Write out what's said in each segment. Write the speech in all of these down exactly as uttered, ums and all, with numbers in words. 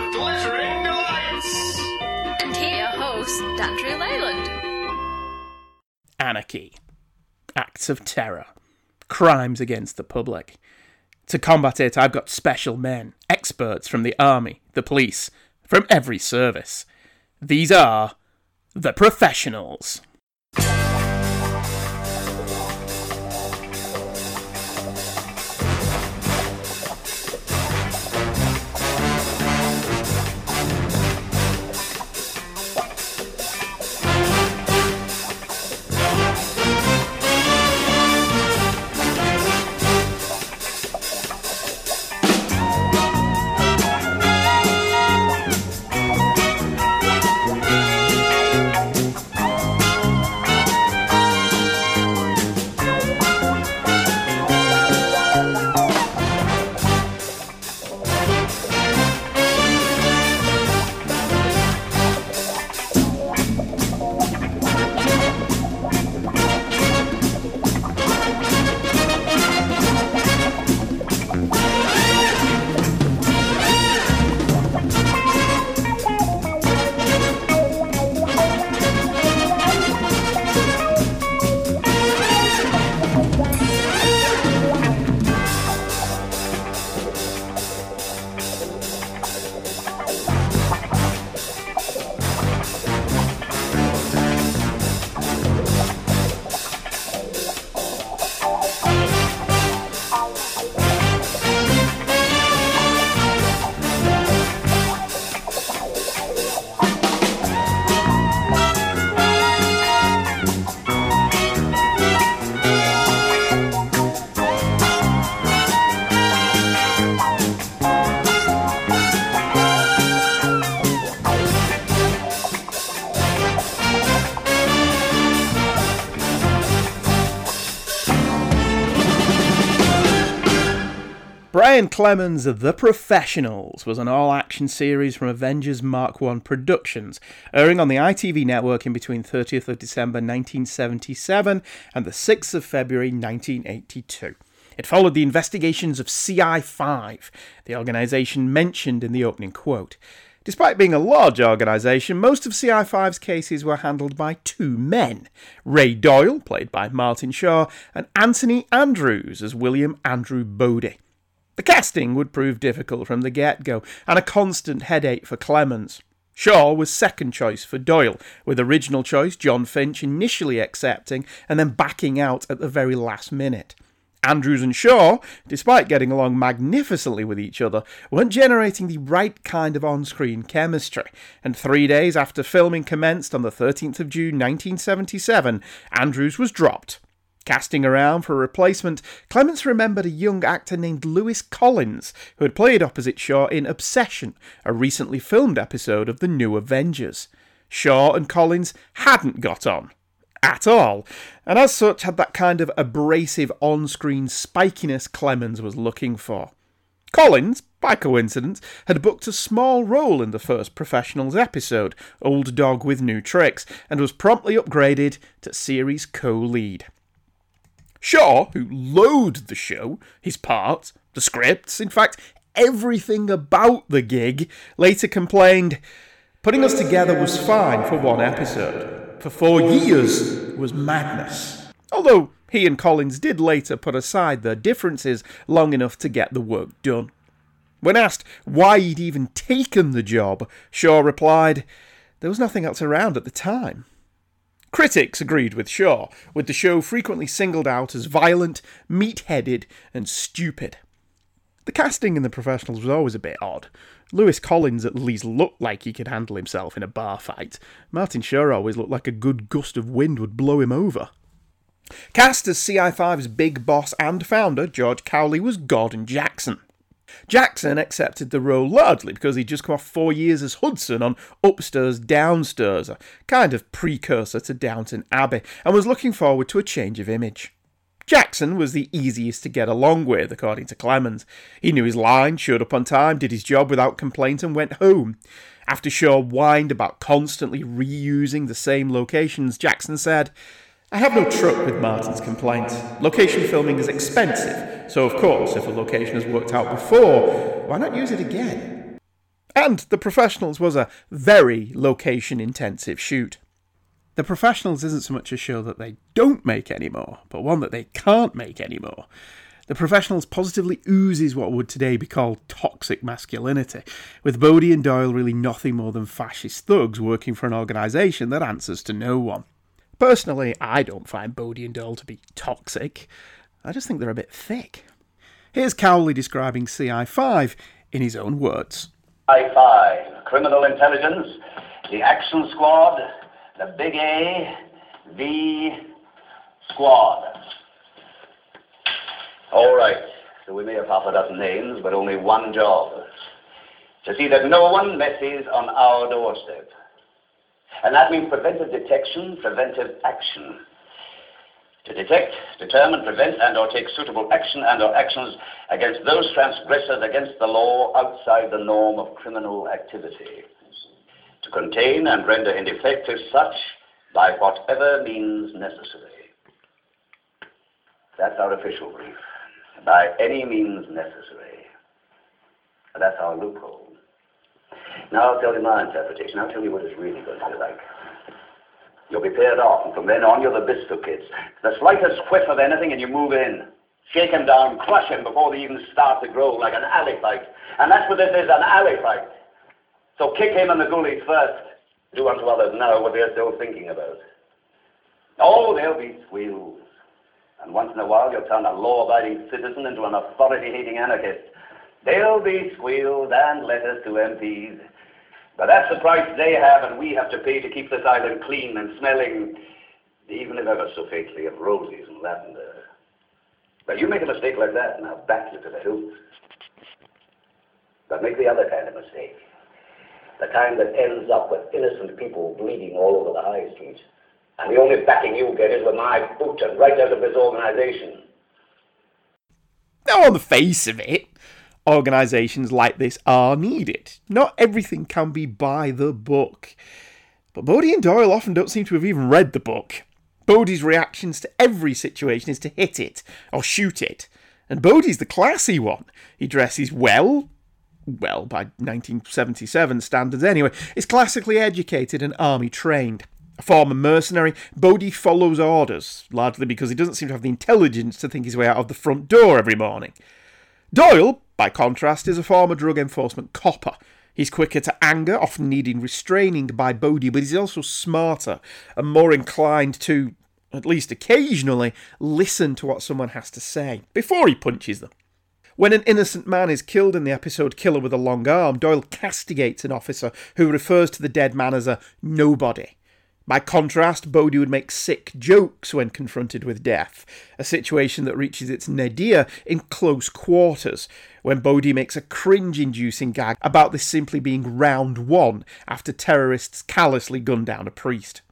of glittering delights! And here, host, Dandrea Leyland. Anarchy. Acts of terror. Crimes against the public. To combat it, I've got special men, experts from the army, the police, from every service. These are the professionals. Brian Clemens' The Professionals was an all-action series from Avengers Mark One Productions, airing on the I T V network in between thirtieth of December nineteen seventy-seven and the sixth of February nineteen eighty-two. It followed the investigations of C I five, the organisation mentioned in the opening quote. Despite being a large organisation, most of C I five's cases were handled by two men, Ray Doyle, played by Martin Shaw, and Anthony Andrews as William Andrew Bode. The casting would prove difficult from the get-go, and a constant headache for Clemens. Shaw was second choice for Doyle, with original choice John Finch initially accepting and then backing out at the very last minute. Andrews and Shaw, despite getting along magnificently with each other, weren't generating the right kind of on-screen chemistry, and three days after filming commenced on the thirteenth of June nineteen seventy-seven, Andrews was dropped. Casting around for a replacement, Clements remembered a young actor named Lewis Collins, who had played opposite Shaw in Obsession, a recently filmed episode of The New Avengers. Shaw and Collins hadn't got on. At all. And as such had that kind of abrasive on-screen spikiness Clemens was looking for. Collins, by coincidence, had booked a small role in the first Professionals episode, Old Dog with New Tricks, and was promptly upgraded to series co-lead. Shaw, who loathed the show, his part, the scripts, in fact, everything about the gig, later complained, "Putting us together was fine for one episode. For four years was madness." Although he and Collins did later put aside their differences long enough to get the work done. When asked why he'd even taken the job, Shaw replied, "There was nothing else around at the time." Critics agreed with Shaw, with the show frequently singled out as violent, meat-headed, and stupid. The casting in The Professionals was always a bit odd. Lewis Collins at least looked like he could handle himself in a bar fight. Martin Shaw always looked like a good gust of wind would blow him over. Cast as C I five's big boss and founder, George Cowley, was Gordon Jackson. Jackson accepted the role largely because he'd just come off four years as Hudson on Upstairs Downstairs, a kind of precursor to Downton Abbey, and was looking forward to a change of image. Jackson was the easiest to get along with, according to Clemens. He knew his line, showed up on time, did his job without complaint, and went home. After Shaw whined about constantly reusing the same locations, Jackson said, "I have no truck with Martin's complaint. Location filming is expensive, so of course if a location has worked out before, why not use it again?" And The Professionals was a very location-intensive shoot. The Professionals isn't so much a show that they don't make anymore, but one that they can't make anymore. The Professionals positively oozes what would today be called toxic masculinity, with Bodie and Doyle really nothing more than fascist thugs working for an organisation that answers to no one. Personally, I don't find Bodie and Doyle to be toxic. I just think they're a bit thick. Here's Cowley describing C I five in his own words. C I five, Criminal Intelligence, the Action Squad, the Big A, V Squad. All right, so we may have half a dozen names, but only one job. To see that no one messes on our doorstep. And that means preventive detection, preventive action. To detect, determine, prevent, and or take suitable action and or actions against those transgressors against the law outside the norm of criminal activity. To contain and render ineffective such by whatever means necessary. That's our official brief. By any means necessary. That's our loophole. Now I'll tell you my interpretation. I'll tell you what it's really going to be like. You'll be paired off, and from then on you're the Biscuit Kids. The slightest whiff of anything and you move in. Shake him down, crush him before they even start to grow, like an alley fight. And that's what this is, an alley fight. So kick him and the ghoulies first. Do unto others now what they're still thinking about. Oh, there'll be squeals. And once in a while you'll turn a law-abiding citizen into an authority-hating anarchist. They'll be squealed and letters to M Ps. But that's the price they have and we have to pay to keep this island clean and smelling, even if ever so faintly, of roses and lavender. But you make a mistake like that and I'll back you to the hilt. But make the other kind of mistake. The kind that ends up with innocent people bleeding all over the high street. And the only backing you get is with my boot and right out of this organisation. Now on the face of it, organisations like this are needed. Not everything can be by the book. But Bodie and Doyle often don't seem to have even read the book. Bodie's reactions to every situation is to hit it or shoot it. And Bodie's the classy one. He dresses well, well, by nineteen seventy-seven standards anyway, is classically educated and army trained. A former mercenary, Bodie follows orders, largely because he doesn't seem to have the intelligence to think his way out of the front door every morning. Doyle, by contrast, is a former drug enforcement copper. He's quicker to anger, often needing restraining by Bodie, but he's also smarter and more inclined to, at least occasionally, listen to what someone has to say before he punches them. When an innocent man is killed in the episode Killer with a Long Arm, Doyle castigates an officer who refers to the dead man as a nobody. By contrast, Bodie would make sick jokes when confronted with death, a situation that reaches its nadir in Close Quarters, when Bodie makes a cringe-inducing gag about this simply being round one after terrorists callously gun down a priest.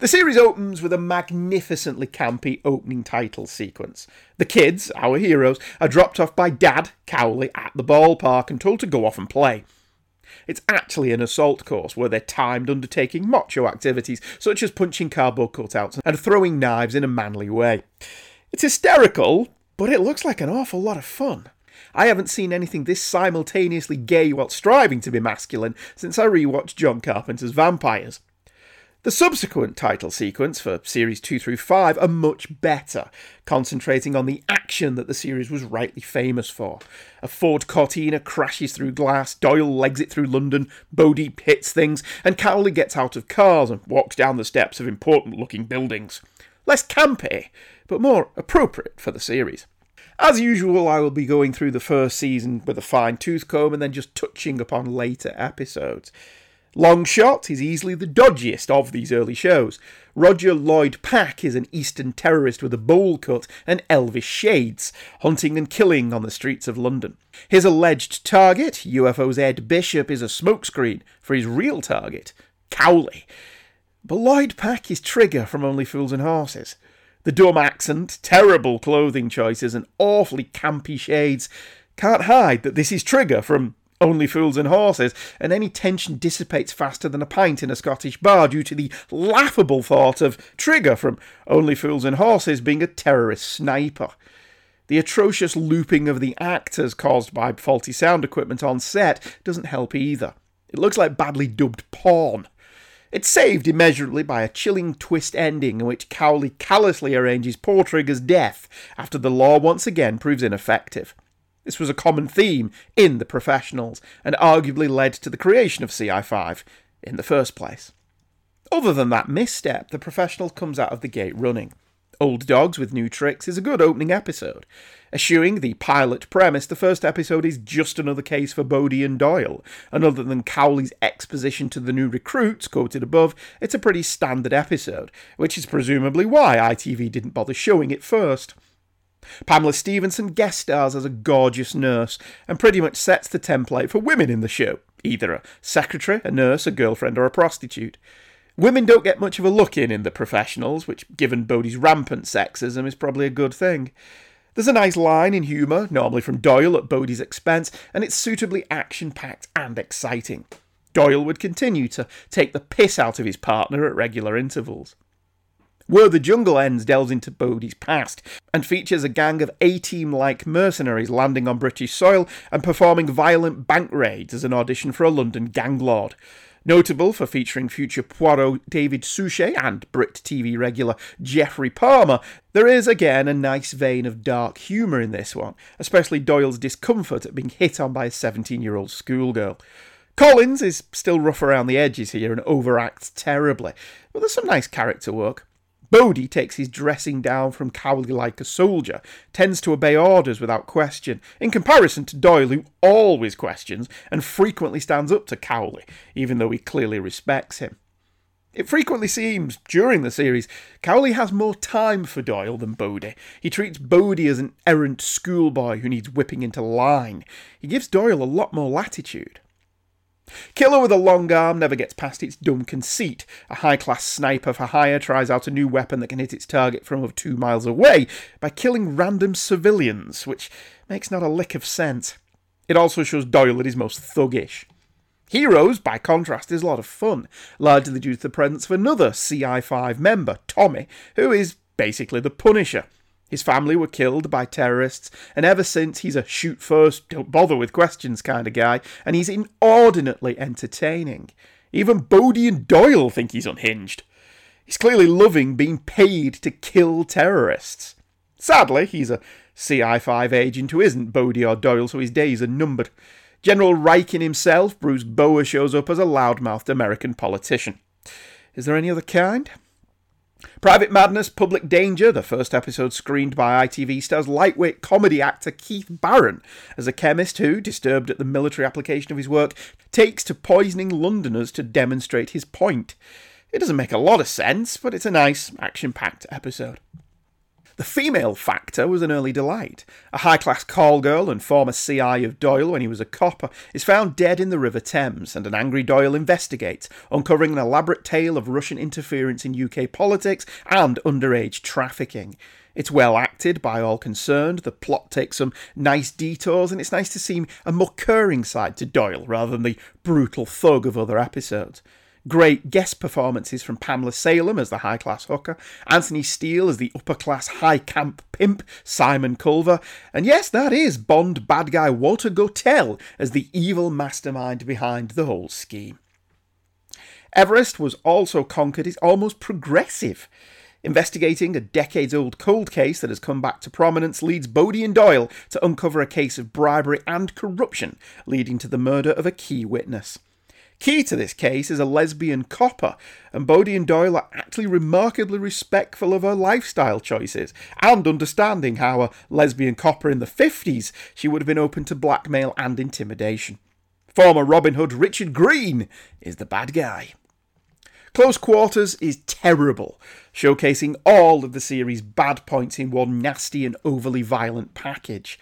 The series opens with a magnificently campy opening title sequence. The kids, our heroes, are dropped off by Dad, Cowley, at the ballpark and told to go off and play. It's actually an assault course where they're timed undertaking macho activities such as punching cardboard cutouts and throwing knives in a manly way. It's hysterical, but it looks like an awful lot of fun. I haven't seen anything this simultaneously gay while striving to be masculine since I rewatched John Carpenter's Vampires. The subsequent title sequence for series two through five are much better, concentrating on the action that the series was rightly famous for. A Ford Cortina crashes through glass, Doyle legs it through London, Bodie hits things, and Cowley gets out of cars and walks down the steps of important-looking buildings. Less campy, but more appropriate for the series. As usual, I will be going through the first season with a fine-tooth comb and then just touching upon later episodes. Long Shot is easily the dodgiest of these early shows. Roger Lloyd Pack is an Eastern terrorist with a bowl cut and elvish shades, hunting and killing on the streets of London. His alleged target, U F O's Ed Bishop, is a smokescreen for his real target, Cowley. But Lloyd Pack is Trigger from Only Fools and Horses. The dumb accent, terrible clothing choices and awfully campy shades can't hide that this is Trigger from Only Fools and Horses, and any tension dissipates faster than a pint in a Scottish bar due to the laughable thought of Trigger from Only Fools and Horses being a terrorist sniper. The atrocious looping of the actors caused by faulty sound equipment on set doesn't help either. It looks like badly dubbed porn. It's saved immeasurably by a chilling twist ending in which Cowley callously arranges poor Trigger's death after the law once again proves ineffective. This was a common theme in The Professionals, and arguably led to the creation of C I five in the first place. Other than that misstep, The Professionals comes out of the gate running. Old Dogs with New Tricks is a good opening episode. Eschewing the pilot premise, the first episode is just another case for Bodie and Doyle, and other than Cowley's exposition to the new recruits, quoted above, it's a pretty standard episode, which is presumably why I T V didn't bother showing it first. Pamela Stevenson guest stars as a gorgeous nurse, and pretty much sets the template for women in the show, either a secretary, a nurse, a girlfriend, or a prostitute. Women don't get much of a look-in in The Professionals, which, given Bodie's rampant sexism, is probably a good thing. There's a nice line in humour, normally from Doyle at Bodie's expense, and it's suitably action-packed and exciting. Doyle would continue to take the piss out of his partner at regular intervals. Where the Jungle Ends delves into Bodie's past, and features a gang of A-Team-like mercenaries landing on British soil and performing violent bank raids as an audition for a London ganglord. Notable for featuring future Poirot David Suchet and Brit T V regular Jeffrey Palmer, there is again a nice vein of dark humour in this one, especially Doyle's discomfort at being hit on by a seventeen-year-old schoolgirl. Collins is still rough around the edges here and overacts terribly, but there's some nice character work. Bodie takes his dressing down from Cowley like a soldier, tends to obey orders without question, in comparison to Doyle, who always questions and frequently stands up to Cowley, even though he clearly respects him. It frequently seems, during the series, Cowley has more time for Doyle than Bodie. He treats Bodie as an errant schoolboy who needs whipping into line. He gives Doyle a lot more latitude. Killer with a Long Arm never gets past its dumb conceit. A high-class sniper for hire tries out a new weapon that can hit its target from over two miles away by killing random civilians, which makes not a lick of sense. It also shows Doyle at his most thuggish. Heroes, by contrast, is a lot of fun, largely due to the presence of another C I five member, Tommy, who is basically the Punisher. His family were killed by terrorists, and ever since he's a shoot-first, don't-bother-with-questions kind of guy, and he's inordinately entertaining. Even Bodie and Doyle think he's unhinged. He's clearly loving being paid to kill terrorists. Sadly, he's a C I five agent who isn't Bodie or Doyle, so his days are numbered. General Ryken himself, Bruce Boa, shows up as a loudmouthed American politician. Is there any other kind? Private Madness, Public Danger, the first episode screened by I T V, stars lightweight comedy actor Keith Barron as a chemist who, disturbed at the military application of his work, takes to poisoning Londoners to demonstrate his point. It doesn't make a lot of sense, but it's a nice, action-packed episode. The female factor was an early delight. A high-class call girl and former C I of Doyle when he was a copper is found dead in the River Thames, and an angry Doyle investigates, uncovering an elaborate tale of Russian interference in U K politics and underage trafficking. It's well acted by all concerned, the plot takes some nice detours, and it's nice to see a more caring side to Doyle rather than the brutal thug of other episodes. Great guest performances from Pamela Salem as the high-class hooker, Anthony Steele as the upper-class high-camp pimp, Simon Culver, and yes, that is Bond bad guy Walter Gotell as the evil mastermind behind the whole scheme. Everest was also conquered is almost progressive. Investigating a decades-old cold case that has come back to prominence leads Bodie and Doyle to uncover a case of bribery and corruption, leading to the murder of a key witness. Key to this case is a lesbian copper, and Bodie and Doyle are actually remarkably respectful of her lifestyle choices, and understanding how a lesbian copper in the fifties, she would have been open to blackmail and intimidation. Former Robin Hood Richard Green is the bad guy. Close Quarters is terrible, showcasing all of the series' bad points in one nasty and overly violent package.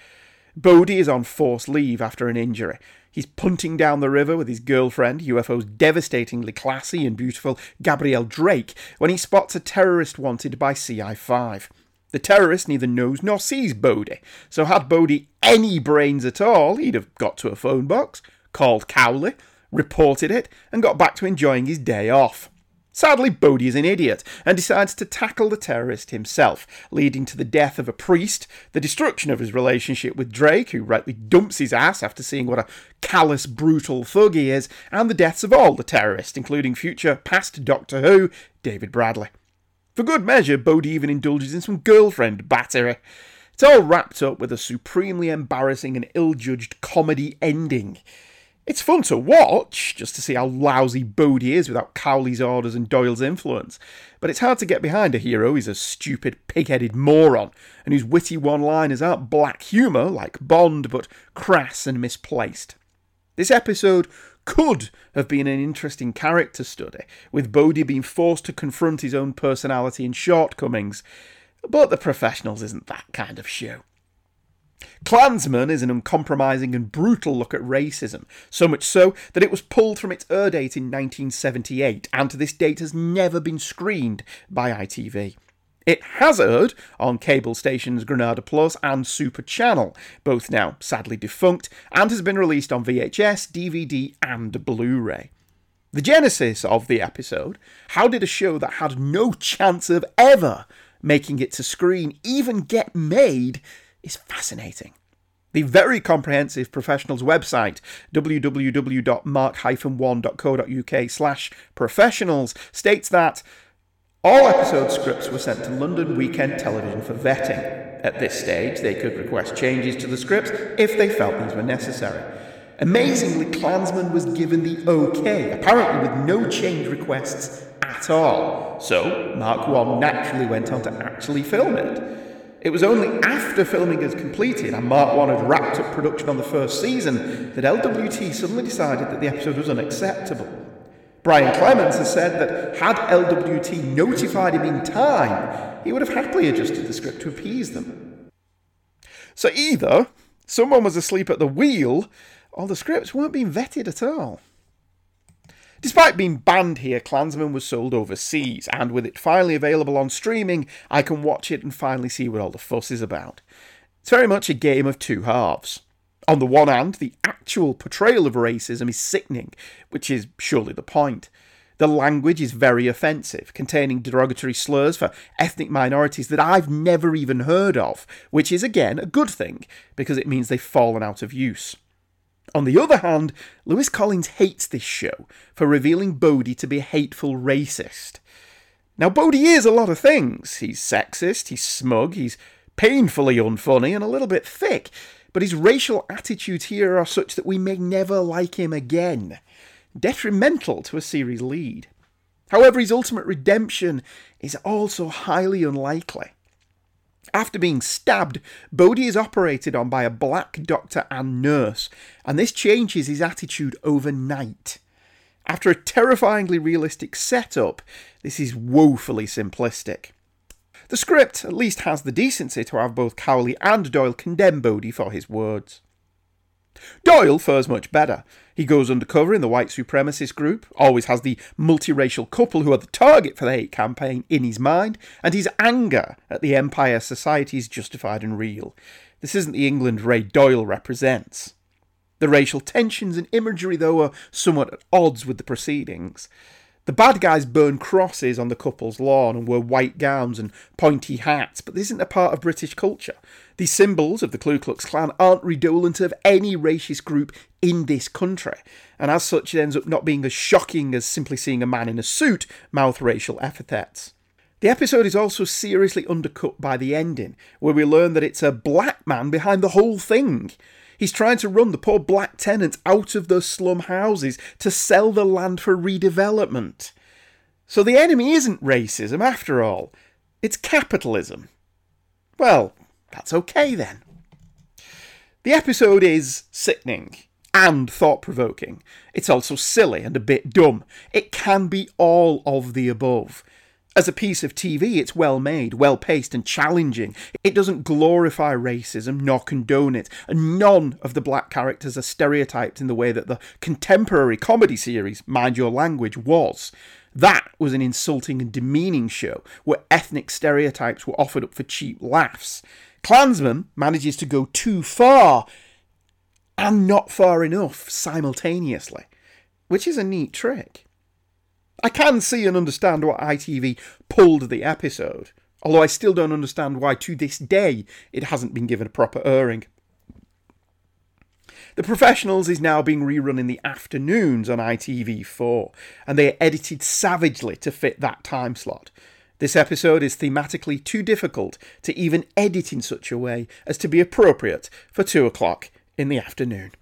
Bodie is on forced leave after an injury. He's punting down the river with his girlfriend, U F O's devastatingly classy and beautiful Gabrielle Drake, when he spots a terrorist wanted by C I five. The terrorist neither knows nor sees Bodie, so had Bodie any brains at all, he'd have got to a phone box, called Cowley, reported it, and got back to enjoying his day off. Sadly, Bodhi is an idiot and decides to tackle the terrorist himself, leading to the death of a priest, the destruction of his relationship with Drake, who rightly dumps his ass after seeing what a callous, brutal thug he is, and the deaths of all the terrorists, including future past Doctor Who, David Bradley. For good measure, Bodhi even indulges in some girlfriend battery. It's all wrapped up with a supremely embarrassing and ill-judged comedy ending. It's fun to watch, just to see how lousy Bodhi is without Cowley's orders and Doyle's influence, but it's hard to get behind a hero who's a stupid, pig-headed moron, and whose witty one-liners aren't black humour like Bond, but crass and misplaced. This episode could have been an interesting character study, with Bodhi being forced to confront his own personality and shortcomings, but The Professionals isn't that kind of show. Klansman is an uncompromising and brutal look at racism, so much so that it was pulled from its air date in nineteen seventy-eight, and to this date has never been screened by I T V. It has aired on cable stations Granada Plus and Super Channel, both now sadly defunct, and has been released on V H S, D V D and Blu-ray. The genesis of the episode, how did a show that had no chance of ever making it to screen even get made, is fascinating. The very comprehensive Professionals website, w w w dot mark dash one dot co dot u k slash professionals, states that all episode scripts were sent to London Weekend Television for vetting. At this stage, they could request changes to the scripts if they felt these were necessary. Amazingly, Klansman was given the OK, apparently with no change requests at all. So, Mark One naturally went on to actually film it. It was only after filming had completed and Mark One had wrapped up production on the first season that L W T suddenly decided that the episode was unacceptable. Brian Clemens has said that had L W T notified him in time, he would have happily adjusted the script to appease them. So either someone was asleep at the wheel, or the scripts weren't being vetted at all. Despite being banned here, Klansman was sold overseas, and with it finally available on streaming, I can watch it and finally see what all the fuss is about. It's very much a game of two halves. On the one hand, the actual portrayal of racism is sickening, which is surely the point. The language is very offensive, containing derogatory slurs for ethnic minorities that I've never even heard of, which is again a good thing, because it means they've fallen out of use. On the other hand, Lewis Collins hates this show for revealing Bodhi to be a hateful racist. Now, Bodhi is a lot of things. He's sexist, he's smug, he's painfully unfunny and a little bit thick, but his racial attitudes here are such that we may never like him again. Detrimental to a series lead. However, his ultimate redemption is also highly unlikely. After being stabbed, Bodhi is operated on by a black doctor and nurse, and this changes his attitude overnight. After a terrifyingly realistic setup, this is woefully simplistic. The script at least has the decency to have both Cowley and Doyle condemn Bodhi for his words. Doyle fares much better. He goes undercover in the white supremacist group, always has the multiracial couple who are the target for the hate campaign in his mind, and his anger at the Empire society is justified and real. This isn't the England Ray Doyle represents. The racial tensions and imagery, though, are somewhat at odds with the proceedings. The bad guys burn crosses on the couple's lawn and wear white gowns and pointy hats, but this isn't a part of British culture. The symbols of the Ku Klux Klan aren't redolent of any racist group in this country, and as such it ends up not being as shocking as simply seeing a man in a suit mouth racial epithets. The episode is also seriously undercut by the ending, where we learn that it's a black man behind the whole thing. He's trying to run the poor black tenants out of those slum houses to sell the land for redevelopment. So the enemy isn't racism after all. It's capitalism. Well, that's okay then. The episode is sickening and thought-provoking. It's also silly and a bit dumb. It can be all of the above. As a piece of T V, it's well made, well-paced and challenging. It doesn't glorify racism, nor condone it, and none of the black characters are stereotyped in the way that the contemporary comedy series, Mind Your Language, was. That was an insulting and demeaning show, where ethnic stereotypes were offered up for cheap laughs. Klansman manages to go too far, and not far enough simultaneously, which is a neat trick. I can see and understand why I T V pulled the episode, although I still don't understand why to this day it hasn't been given a proper airing. The Professionals is now being rerun in the afternoons on I T V four, and they are edited savagely to fit that time slot. This episode is thematically too difficult to even edit in such a way as to be appropriate for two o'clock in the afternoon.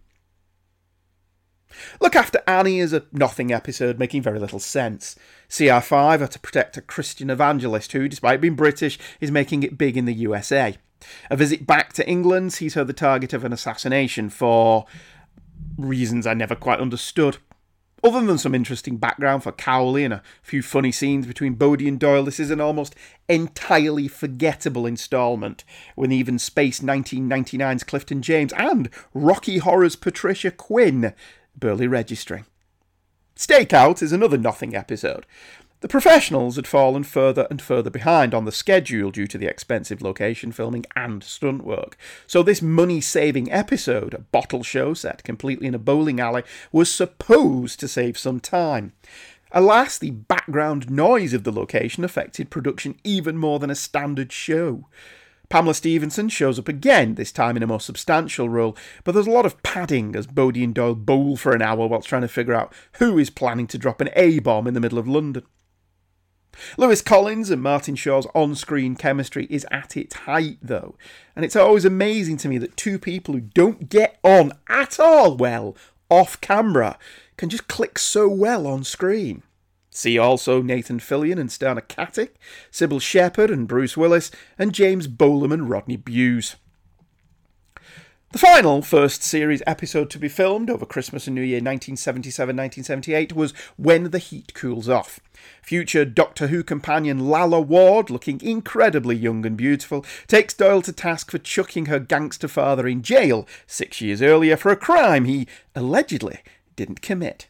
Look After Annie is a nothing episode making very little sense. C R five had to protect a Christian evangelist who, despite being British, is making it big in the U S A. A visit back to England sees her the target of an assassination for reasons I never quite understood. Other than some interesting background for Cowley and a few funny scenes between Bodie and Doyle, this is an almost entirely forgettable instalment, with even Space nineteen ninety-nine's Clifton James and Rocky Horror's Patricia Quinn barely registering. Stakeout is another nothing episode. The Professionals had fallen further and further behind on the schedule due to the expensive location filming and stunt work, so this money-saving episode, a bottle show set completely in a bowling alley, was supposed to save some time. Alas, the background noise of the location affected production even more than a standard show. Pamela Stevenson shows up again, this time in a more substantial role, but there's a lot of padding as Bodie and Doyle bowl for an hour whilst trying to figure out who is planning to drop an A-bomb in the middle of London. Lewis Collins and Martin Shaw's on-screen chemistry is at its height, though, and it's always amazing to me that two people who don't get on at all well off camera can just click so well on screen. See also Nathan Fillion and Sterna Katic, Sybil Shepherd and Bruce Willis, and James Bolam and Rodney Bewes. The final first series episode to be filmed over Christmas and New Year nineteen seventy-seven to nineteen seventy-eight was When the Heat Cools Off. Future Doctor Who companion Lala Ward, looking incredibly young and beautiful, takes Doyle to task for chucking her gangster father in jail six years earlier for a crime he allegedly didn't commit.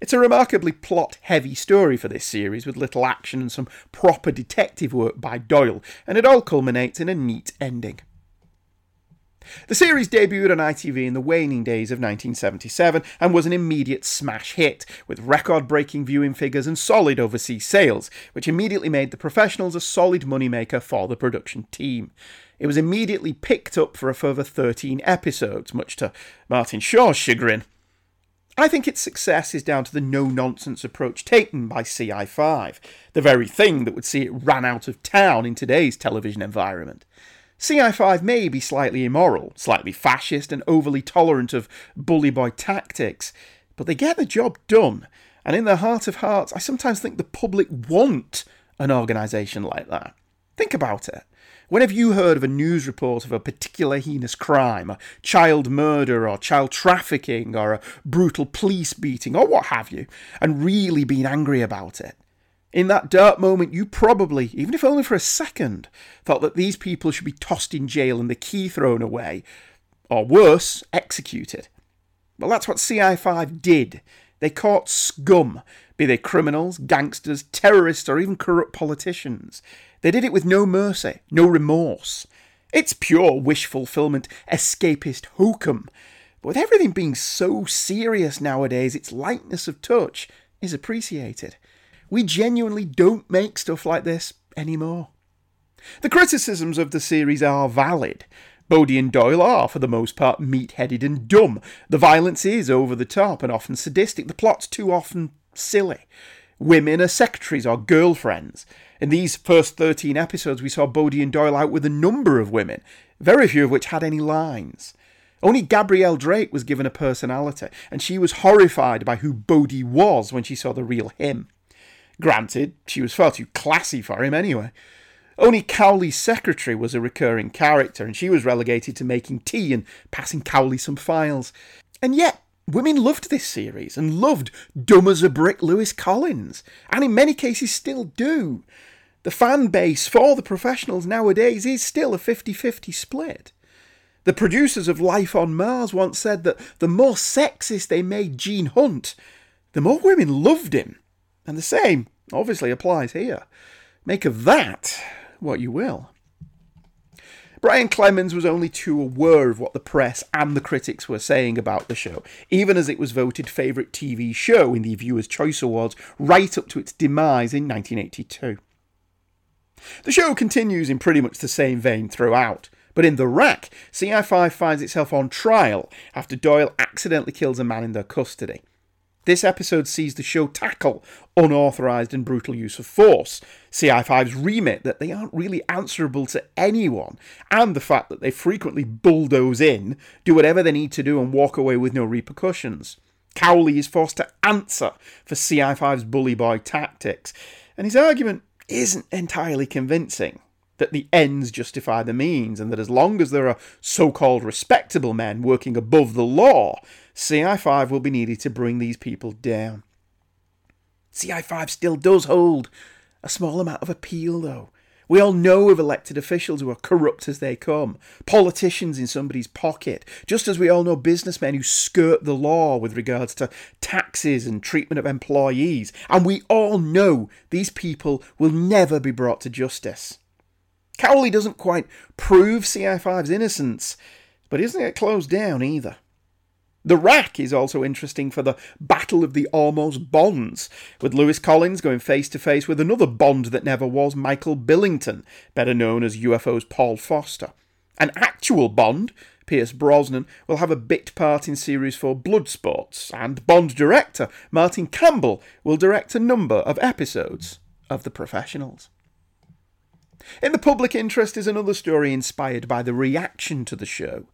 It's a remarkably plot-heavy story for this series, with little action and some proper detective work by Doyle, and it all culminates in a neat ending. The series debuted on I T V in the waning days of nineteen seventy-seven and was an immediate smash hit, with record-breaking viewing figures and solid overseas sales, which immediately made The Professionals a solid moneymaker for the production team. It was immediately picked up for a further thirteen episodes, much to Martin Shaw's chagrin. I think its success is down to the no-nonsense approach taken by C I five, the very thing that would see it ran out of town in today's television environment. C I five may be slightly immoral, slightly fascist and overly tolerant of bully boy tactics, but they get the job done, and in their heart of hearts I sometimes think the public want an organisation like that. Think about it. When have you heard of a news report of a particular heinous crime, a child murder or child trafficking or a brutal police beating or what have you, and really been angry about it? In that dark moment, you probably, even if only for a second, thought that these people should be tossed in jail and the key thrown away, or worse, executed. Well, that's what C I five did. They caught scum, be they criminals, gangsters, terrorists, or even corrupt politicians. They did it with no mercy, no remorse. It's pure wish fulfillment, escapist hokum. But with everything being so serious nowadays, its lightness of touch is appreciated. We genuinely don't make stuff like this anymore. The criticisms of the series are valid. Bodie and Doyle are, for the most part, meat-headed and dumb. The violence is over the top and often sadistic. The plot's too often silly. Women are secretaries or girlfriends. In these first thirteen episodes, we saw Bodie and Doyle out with a number of women, very few of which had any lines. Only Gabrielle Drake was given a personality, and she was horrified by who Bodie was when she saw the real him. Granted, she was far too classy for him anyway. Only Cowley's secretary was a recurring character, and she was relegated to making tea and passing Cowley some files. And yet, women loved this series, and loved dumb-as-a-brick Lewis Collins, and in many cases still do. The fan base for The Professionals nowadays is still a fifty-fifty split. The producers of Life on Mars once said that the more sexist they made Gene Hunt, the more women loved him. And the same, obviously, applies here. Make of that what you will. Brian Clemens was only too aware of what the press and the critics were saying about the show, even as it was voted favourite T V show in the Viewers' Choice Awards right up to its demise in nineteen eighty-two. The show continues in pretty much the same vein throughout, but in the rack, C I five finds itself on trial after Doyle accidentally kills a man in their custody. This episode sees the show tackle unauthorised and brutal use of force, C I five's remit that they aren't really answerable to anyone, and the fact that they frequently bulldoze in, do whatever they need to do and walk away with no repercussions. Cowley is forced to answer for C I five's bully boy tactics, and his argument isn't entirely convincing, that the ends justify the means, and that as long as there are so-called respectable men working above the law, C I five will be needed to bring these people down. C I five still does hold a small amount of appeal, though. We all know of elected officials who are corrupt as they come, politicians in somebody's pocket, just as we all know businessmen who skirt the law with regards to taxes and treatment of employees, and we all know these people will never be brought to justice. Cowley doesn't quite prove C I five's innocence, but he doesn't get closed down either. The rack is also interesting for the battle of the almost bonds, with Lewis Collins going face-to-face with another Bond that never was, Michael Billington, better known as U F O's Paul Foster. An actual Bond, Pierce Brosnan, will have a bit part in Series four Bloodsport, and Bond director Martin Campbell will direct a number of episodes of The Professionals. In the public interest is another story inspired by the reaction to the show.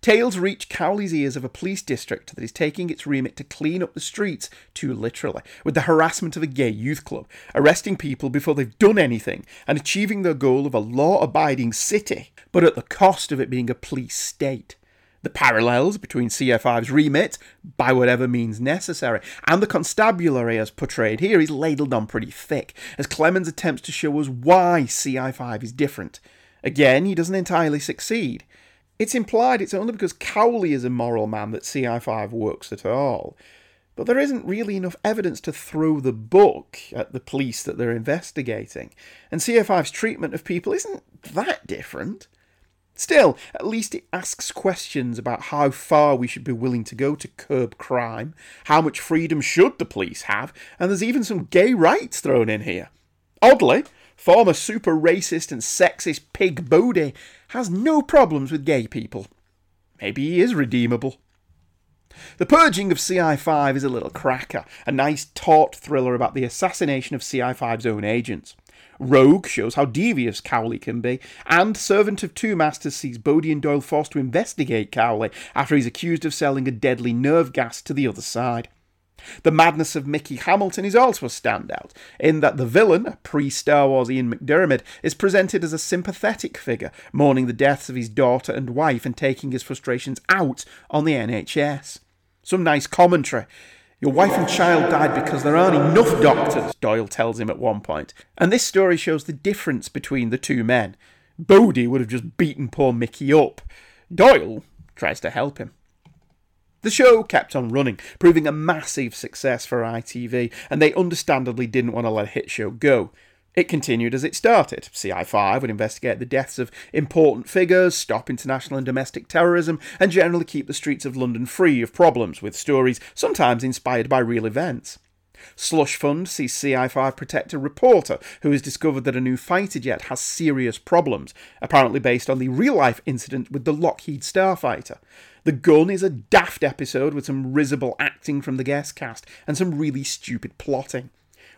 Tales reach Cowley's ears of a police district that is taking its remit to clean up the streets, too literally, with the harassment of a gay youth club, arresting people before they've done anything, and achieving their goal of a law-abiding city, but at the cost of it being a police state. The parallels between C I five's remit, by whatever means necessary, and the constabulary as portrayed here is ladled on pretty thick, as Clemens attempts to show us why C I five is different. Again, he doesn't entirely succeed. It's implied it's only because Cowley is a moral man that C I five works at all. But there isn't really enough evidence to throw the book at the police that they're investigating, and C I five's treatment of people isn't that different. Still, at least it asks questions about how far we should be willing to go to curb crime, how much freedom should the police have, and there's even some gay rights thrown in here. Oddly, former super racist and sexist Pig Bodie has no problems with gay people. Maybe he is redeemable. The Purging of C I five is a little cracker, a nice taut thriller about the assassination of C I five's own agents. Rogue shows how devious Cowley can be, and Servant of Two Masters sees Bodie and Doyle forced to investigate Cowley after he's accused of selling a deadly nerve gas to the other side. The Madness of Mickey Hamilton is also a standout, in that the villain, a pre-Star Wars Ian McDiarmid, is presented as a sympathetic figure, mourning the deaths of his daughter and wife and taking his frustrations out on the N H S. Some nice commentary. Your wife and child died because there aren't enough doctors, Doyle tells him at one point. And this story shows the difference between the two men. Bodie would have just beaten poor Mickey up. Doyle tries to help him. The show kept on running, proving a massive success for I T V, and they understandably didn't want to let a hit show go. It continued as it started. C I five would investigate the deaths of important figures, stop international and domestic terrorism, and generally keep the streets of London free of problems, with stories sometimes inspired by real events. Slush Fund sees C I five protect a reporter who has discovered that a new fighter jet has serious problems, apparently based on the real-life incident with the Lockheed Starfighter. The Gun is a daft episode with some risible acting from the guest cast and some really stupid plotting.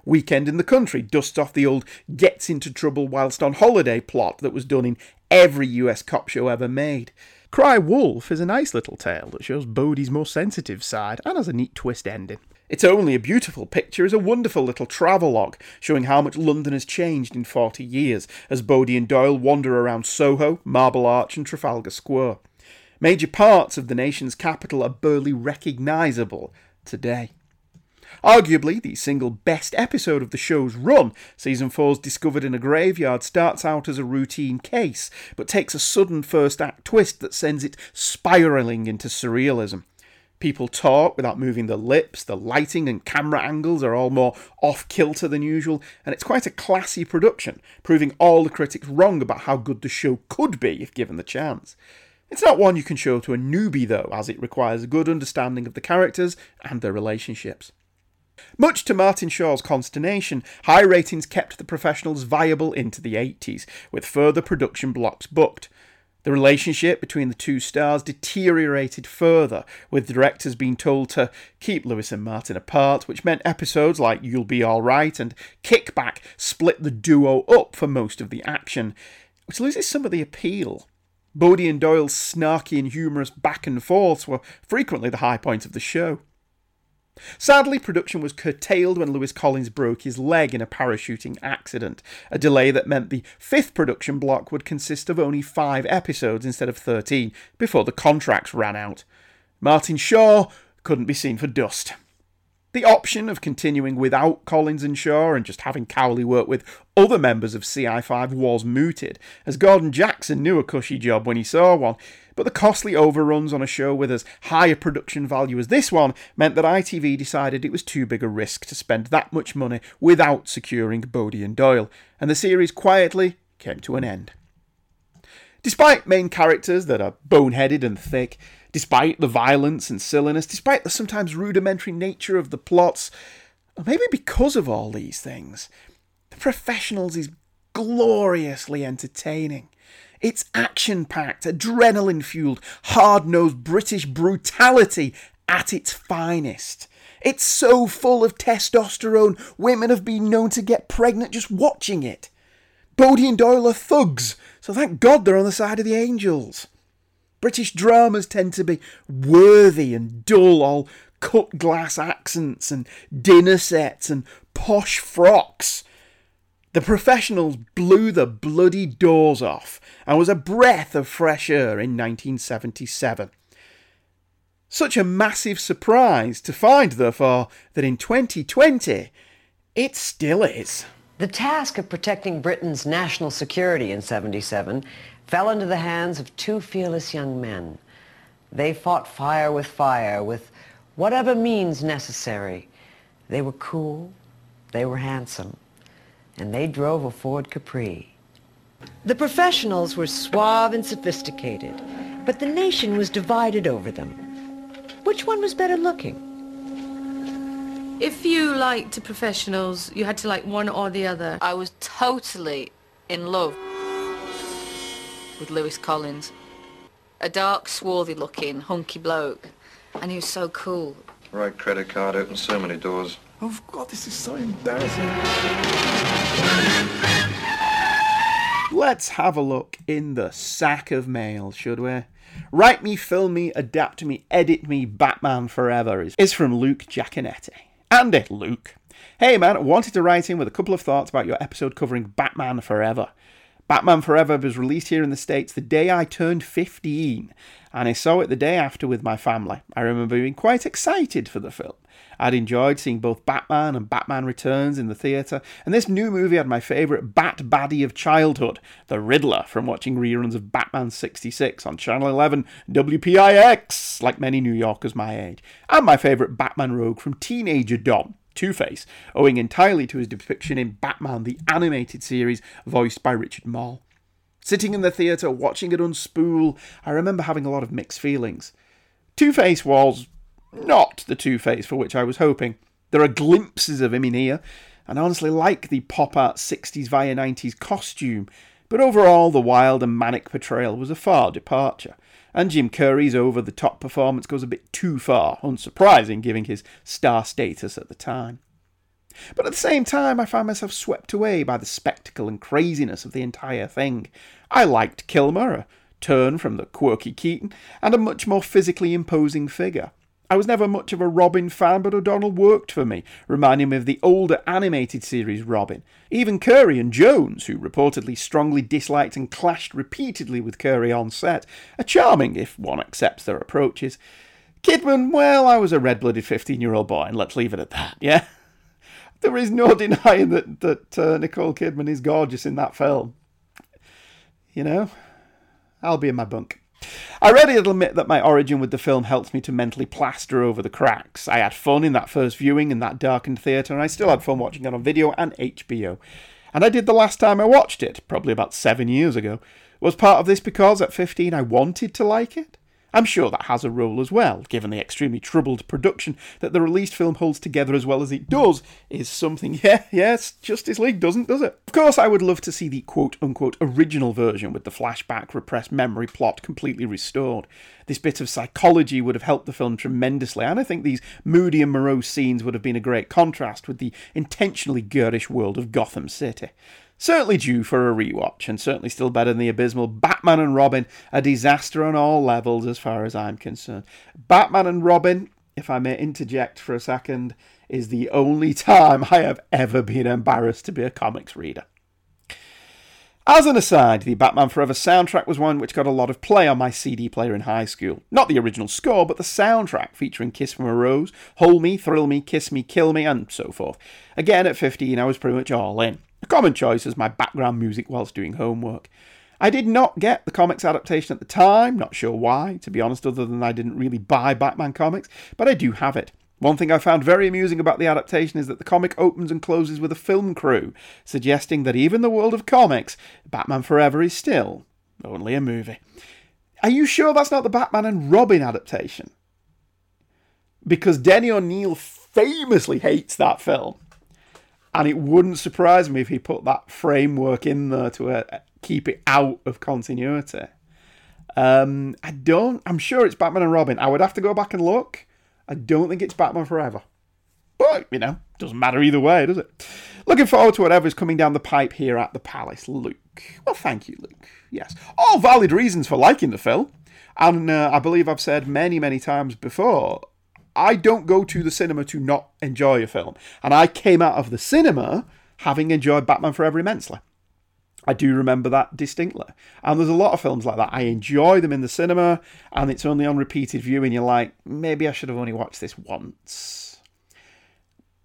Weekend in the Country dusts off the old gets into trouble whilst on holiday plot that was done in every U S cop show ever made. Cry Wolf is a nice little tale that shows Bodie's more sensitive side and has a neat twist ending. It's Only a Beautiful Picture is a wonderful little travelogue showing how much London has changed in forty years as Bodie and Doyle wander around Soho, Marble Arch and Trafalgar Square. Major parts of the nation's capital are barely recognisable today. Arguably, the single best episode of the show's run, Season four's Discovered in a Graveyard, starts out as a routine case, but takes a sudden first act twist that sends it spiralling into surrealism. people talk without moving their lips, the lighting and camera angles are all more off-kilter than usual, and it's quite a classy production, proving all the critics wrong about how good the show could be if given the chance. It's not one you can show to a newbie though, as it requires a good understanding of the characters and their relationships. Much to Martin Shaw's consternation, high ratings kept the professionals viable into the eighties, with further production blocks booked. The relationship between the two stars deteriorated further, with directors being told to keep Lewis and Martin apart, which meant episodes like You'll Be Alright and Kickback split the duo up for most of the action, which loses some of the appeal. Bodie and Doyle's snarky and humorous back and forths were frequently the high point of the show. Sadly, production was curtailed when Lewis Collins broke his leg in a parachuting accident, a delay that meant the fifth production block would consist of only five episodes instead of thirteen before the contracts ran out. Martin Shaw couldn't be seen for dust. The option of continuing without Collins and Shaw and just having Cowley work with other members of C I five was mooted, as Gordon Jackson knew a cushy job when he saw one, but the costly overruns on a show with as high a production value as this one meant that I T V decided it was too big a risk to spend that much money without securing Bodie and Doyle, and the series quietly came to an end. Despite main characters that are boneheaded and thick, despite the violence and silliness, despite the sometimes rudimentary nature of the plots, or maybe because of all these things, The Professionals is gloriously entertaining. It's action-packed, adrenaline-fueled, hard-nosed British brutality at its finest. It's so full of testosterone, women have been known to get pregnant just watching it. Bodie and Doyle are thugs, so thank God they're on the side of the angels. British dramas tend to be worthy and dull, all cut glass accents and dinner sets and posh frocks. The Professionals blew the bloody doors off and was a breath of fresh air in nineteen seventy-seven. Such a massive surprise to find, therefore, that in twenty twenty, it still is. The task of protecting Britain's national security in seventy-seven fell into the hands of two fearless young men. They fought fire with fire, with whatever means necessary. They were cool, they were handsome, and they drove a Ford Capri. The Professionals were suave and sophisticated, but the nation was divided over them. Which one was better looking? If you liked the Professionals, you had to like one or the other. I was totally in love with Lewis Collins. A dark, swarthy looking, hunky bloke. And he was so cool. Right credit card opened so many doors. Oh God, this is so embarrassing. Let's have a look in the sack of mail, should we? Write me, film me, adapt me, edit me, Batman Forever is, is from Luke Giaconetti. And it, Luke. Hey man, wanted to write in with a couple of thoughts about your episode covering Batman Forever. Batman Forever was released here in the States the day I turned fifteen, and I saw it the day after with my family. I remember being quite excited for the film. I'd enjoyed seeing both Batman and Batman Returns in the theatre, and this new movie had my favourite bat baddie of childhood, the Riddler, from watching reruns of Batman sixty-six on Channel eleven W P I X, like many New Yorkers my age, and my favourite Batman rogue from teenager dom, Two-Face, owing entirely to his depiction in Batman the Animated Series, voiced by Richard Mall. Sitting in the theatre, watching it unspool, I remember having a lot of mixed feelings. Two-Face was not the Two-Face for which I was hoping. There are glimpses of him in here, and I honestly like the pop-art sixties via nineties costume, but overall the wild and manic portrayal was a far departure, and Jim Curry's over-the-top performance goes a bit too far, unsurprising given his star status at the time. But at the same time, I found myself swept away by the spectacle and craziness of the entire thing. I liked Kilmer, a turn from the quirky Keaton, and a much more physically imposing figure. I was never much of a Robin fan, but O'Donnell worked for me, reminding me of the older animated series Robin. Even Curry and Jones, who reportedly strongly disliked and clashed repeatedly with Curry on set, are charming if one accepts their approaches. Kidman, well, I was a red-blooded fifteen-year-old boy, and let's leave it at that, yeah? There is no denying that, that uh, Nicole Kidman is gorgeous in that film. You know, I'll be in my bunk. I readily admit that my origin with the film helped me to mentally plaster over the cracks. I had fun in that first viewing in that darkened theatre, and I still had fun watching it on video and H B O. And I did the last time I watched it, probably about seven years ago. Was part of this because at fifteen I wanted to like it? I'm sure that has a role as well, given the extremely troubled production that the released film holds together as well as it does is something, yeah, yes, Justice League doesn't, does it? Of course, I would love to see the quote-unquote original version with the flashback repressed memory plot completely restored. This bit of psychology would have helped the film tremendously, and I think these moody and morose scenes would have been a great contrast with the intentionally garish world of Gotham City. Certainly due for a rewatch, and certainly still better than the abysmal Batman and Robin, a disaster on all levels as far as I'm concerned. Batman and Robin, if I may interject for a second, is the only time I have ever been embarrassed to be a comics reader. As an aside, the Batman Forever soundtrack was one which got a lot of play on my C D player in high school. Not the original score, but the soundtrack featuring Kiss from a Rose, Hold Me, Thrill Me, Kiss Me, Kill Me, and so forth. Again, at fifteen, I was pretty much all in. A common choice as my background music whilst doing homework. I did not get the comics adaptation at the time, not sure why, to be honest, other than I didn't really buy Batman comics, but I do have it. One thing I found very amusing about the adaptation is that the comic opens and closes with a film crew, suggesting that even in the world of comics, Batman Forever is still only a movie. Are you sure that's not the Batman and Robin adaptation? Because Denny O'Neil famously hates that film. And it wouldn't surprise me if he put that framework in there to uh, keep it out of continuity. Um, I don't... I'm sure it's Batman and Robin. I would have to go back and look. I don't think it's Batman Forever. But, you know, doesn't matter either way, does it? Looking forward to whatever's coming down the pipe here at the Palace, Luke. Well, thank you, Luke. Yes. All valid reasons for liking the film. And uh, I believe I've said many, many times before... I don't go to the cinema to not enjoy a film. And I came out of the cinema having enjoyed Batman Forever immensely. I do remember that distinctly. And there's a lot of films like that. I enjoy them in the cinema, and it's only on repeated viewing you're like, maybe I should have only watched this once.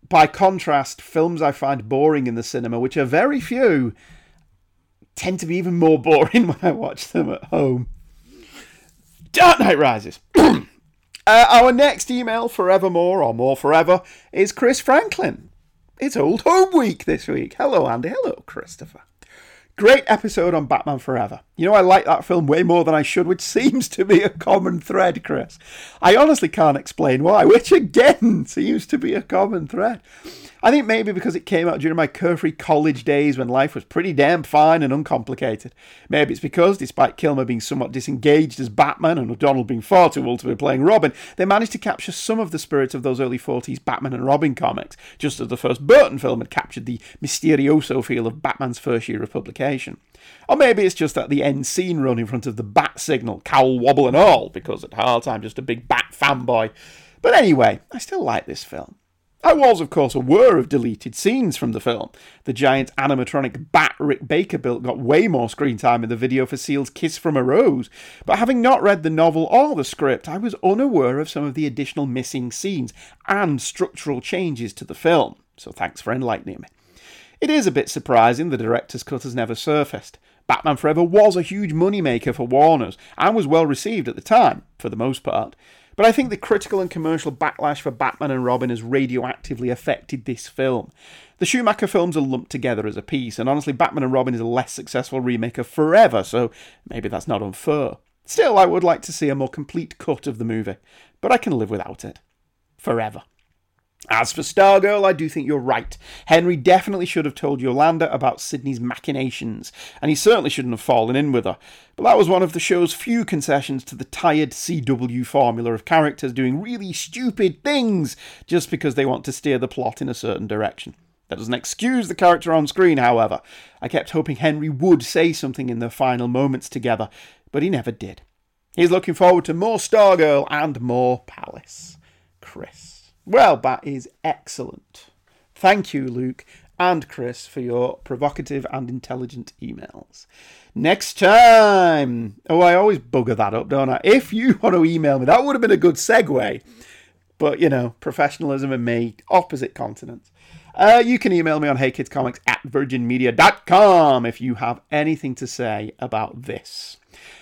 By contrast, films I find boring in the cinema, which are very few, tend to be even more boring when I watch them at home. Dark Knight Rises. Uh, our next email, Forevermore, or More Forever, is Chris Franklin. It's Old Home Week this week. Hello, Andy. Hello, Christopher. Great episode on Batman Forever. You know, I like that film way more than I should, which seems to be a common thread, Chris. I honestly can't explain why, which again seems to be a common thread. I think maybe because it came out during my carefree college days when life was pretty damn fine and uncomplicated. Maybe it's because, despite Kilmer being somewhat disengaged as Batman and O'Donnell being far too old to be playing Robin, they managed to capture some of the spirit of those early forties Batman and Robin comics, just as the first Burton film had captured the misterioso feel of Batman's first year of publication. Or maybe it's just that the end scene run in front of the bat signal, cowl wobble and all, because at heart I'm just a big bat fanboy. But anyway, I still like this film. I was, of course, aware of deleted scenes from the film. The giant animatronic bat Rick Baker built got way more screen time in the video for Seal's Kiss from a Rose, but having not read the novel or the script, I was unaware of some of the additional missing scenes and structural changes to the film, so thanks for enlightening me. It is a bit surprising the director's cut has never surfaced. Batman Forever was a huge moneymaker for Warner's and was well received at the time, for the most part. But I think the critical and commercial backlash for Batman and Robin has radioactively affected this film. The Schumacher films are lumped together as a piece, and honestly, Batman and Robin is a less successful remake of Forever, so maybe that's not unfair. Still, I would like to see a more complete cut of the movie, but I can live without it. Forever. As for Stargirl, I do think you're right. Henry definitely should have told Yolanda about Sydney's machinations, and he certainly shouldn't have fallen in with her. But that was one of the show's few concessions to the tired C W formula of characters doing really stupid things just because they want to steer the plot in a certain direction. That doesn't excuse the character on screen, however. I kept hoping Henry would say something in their final moments together, but he never did. He's looking forward to more Stargirl and more Palace. Chris. Well, that is excellent. Thank you, Luke and Chris, for your provocative and intelligent emails. Next time... Oh, I always bugger that up, don't I? If you want to email me, that would have been a good segue. But, you know, professionalism and me, opposite continents. Uh, you can email me on heykidscomics at virgin media dot com if you have anything to say about this.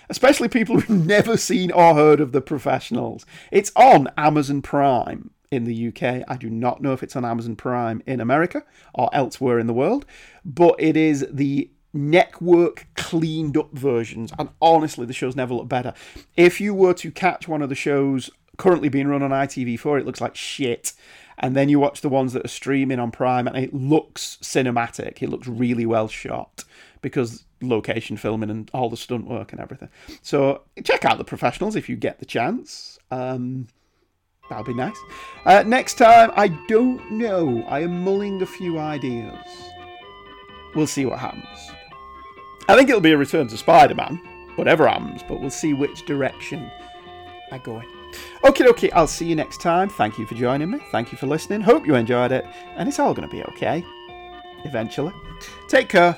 Especially people who've never seen or heard of The Professionals. It's on Amazon Prime in the U K. I do not know if it's on Amazon Prime in America or elsewhere in the world. But it is the network cleaned up versions. And honestly, the show's never looked better. If you were to catch one of the shows currently being run on I T V four, it looks like shit. And then you watch the ones that are streaming on Prime and it looks cinematic. It looks really well shot because location filming and all the stunt work and everything. So check out The Professionals if you get the chance. Um, that'll be nice. Uh, next time, I don't know. I am mulling a few ideas. We'll see what happens. I think it'll be a return to Spider-Man, whatever happens, but we'll see which direction I go in. Okie dokie, I'll see you next time. Thank you for joining me. Thank you for listening. Hope you enjoyed it. And it's all going to be okay. Eventually. Take care.